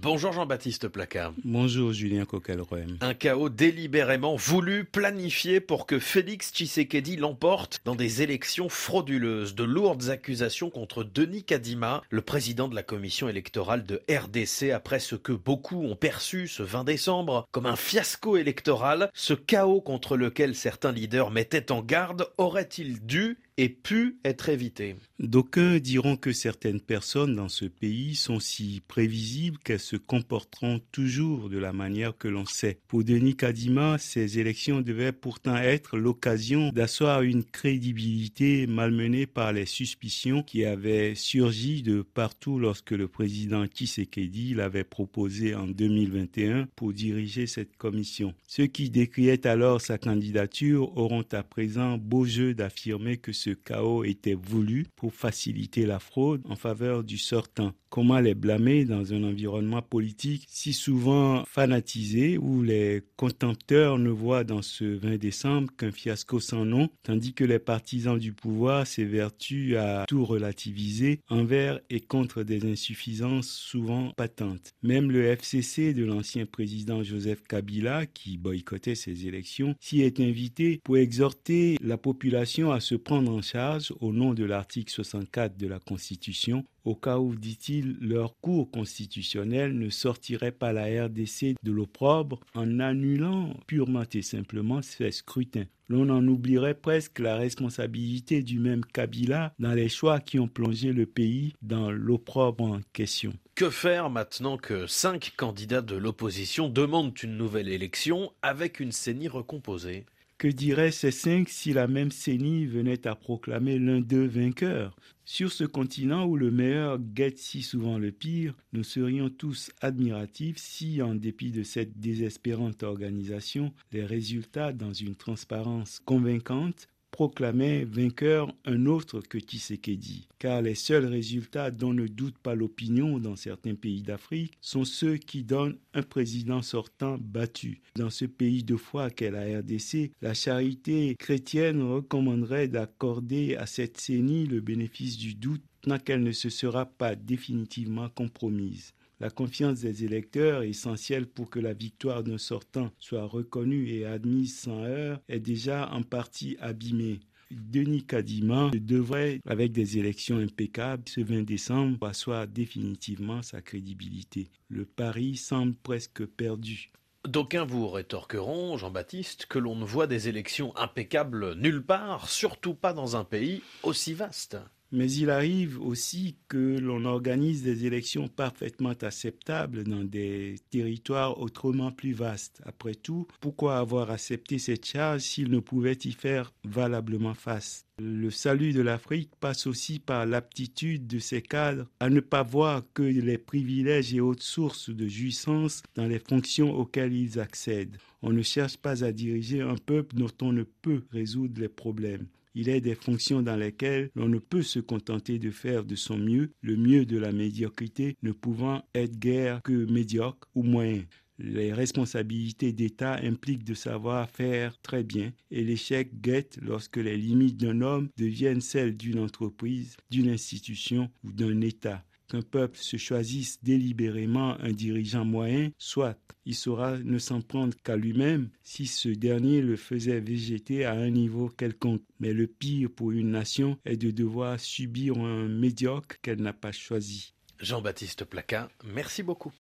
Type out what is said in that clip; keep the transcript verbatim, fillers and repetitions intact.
Bonjour Jean-Baptiste Placard. Bonjour Julien Coquel-Roëm. Un chaos délibérément voulu, planifié pour que Félix Tshisekedi l'emporte dans des élections frauduleuses. De lourdes accusations contre Denis Kadima, le président de la commission électorale de R D C, après ce que beaucoup ont perçu ce vingt décembre comme un fiasco électoral. Ce chaos contre lequel certains leaders mettaient en garde aurait-il dû et pu être évité? D'aucuns diront que certaines personnes dans ce pays sont si prévisibles qu'elles se comporteront toujours de la manière que l'on sait. Pour Denis Kadima, ces élections devaient pourtant être l'occasion d'asseoir une crédibilité malmenée par les suspicions qui avaient surgi de partout lorsque le président Tshisekedi l'avait proposé en deux mille vingt et un pour diriger cette commission. Ceux qui décriaient alors sa candidature auront à présent beau jeu d'affirmer que ce Ce chaos était voulu pour faciliter la fraude en faveur du sortant. Comment les blâmer dans un environnement politique si souvent fanatisé où les contempteurs ne voient dans ce vingt décembre qu'un fiasco sans nom, tandis que les partisans du pouvoir s'évertuent à tout relativiser envers et contre des insuffisances souvent patentes. Même le F C C de l'ancien président Joseph Kabila, qui boycottait ces élections, s'y est invité pour exhorter la population à se prendre en en charge au nom de l'article soixante-quatre de la Constitution, au cas où, dit-il, leur cours constitutionnel ne sortirait pas la R D C de l'opprobre en annulant purement et simplement ces scrutins. L'on en oublierait presque la responsabilité du même Kabila dans les choix qui ont plongé le pays dans l'opprobre en question. Que faire maintenant que cinq candidats de l'opposition demandent une nouvelle élection avec une C E N I recomposée ? Que diraient ces cinq si la même C E N I venait à proclamer l'un d'eux vainqueur ? Sur ce continent où le meilleur guette si souvent le pire, nous serions tous admiratifs si, en dépit de cette désespérante organisation, les résultats, dans une transparence convaincante, proclamait vainqueur un autre que Tshisekedi, car les seuls résultats dont ne doute pas l'opinion dans certains pays d'Afrique sont ceux qui donnent un président sortant battu. Dans ce pays de foi qu'est la R D C, la charité chrétienne recommanderait d'accorder à cette C E N I le bénéfice du doute tant qu'elle ne se sera pas définitivement compromise. La confiance des électeurs, essentielle pour que la victoire d'un sortant soit reconnue et admise sans heurts, est déjà en partie abîmée. Denis Kadima devrait, avec des élections impeccables, ce vingt décembre, asseoir définitivement sa crédibilité. Le pari semble presque perdu. D'aucuns vous rétorqueront, Jean-Baptiste, que l'on ne voit des élections impeccables nulle part, surtout pas dans un pays aussi vaste. Mais il arrive aussi que l'on organise des élections parfaitement acceptables dans des territoires autrement plus vastes. Après tout, pourquoi avoir accepté cette charge s'il ne pouvait y faire valablement face ? Le salut de l'Afrique passe aussi par l'aptitude de ses cadres à ne pas voir que les privilèges et autres sources de jouissance dans les fonctions auxquelles ils accèdent. On ne cherche pas à diriger un peuple dont on ne peut résoudre les problèmes. Il est des fonctions dans lesquelles l'on ne peut se contenter de faire de son mieux, le mieux de la médiocrité ne pouvant être guère que médiocre ou moyen. Les responsabilités d'État impliquent de savoir faire très bien et l'échec guette lorsque les limites d'un homme deviennent celles d'une entreprise, d'une institution ou d'un État. Qu'un peuple se choisisse délibérément un dirigeant moyen, soit il saura ne s'en prendre qu'à lui-même si ce dernier le faisait végéter à un niveau quelconque. Mais le pire pour une nation est de devoir subir un médiocre qu'elle n'a pas choisi. Jean-Baptiste Placard, merci beaucoup.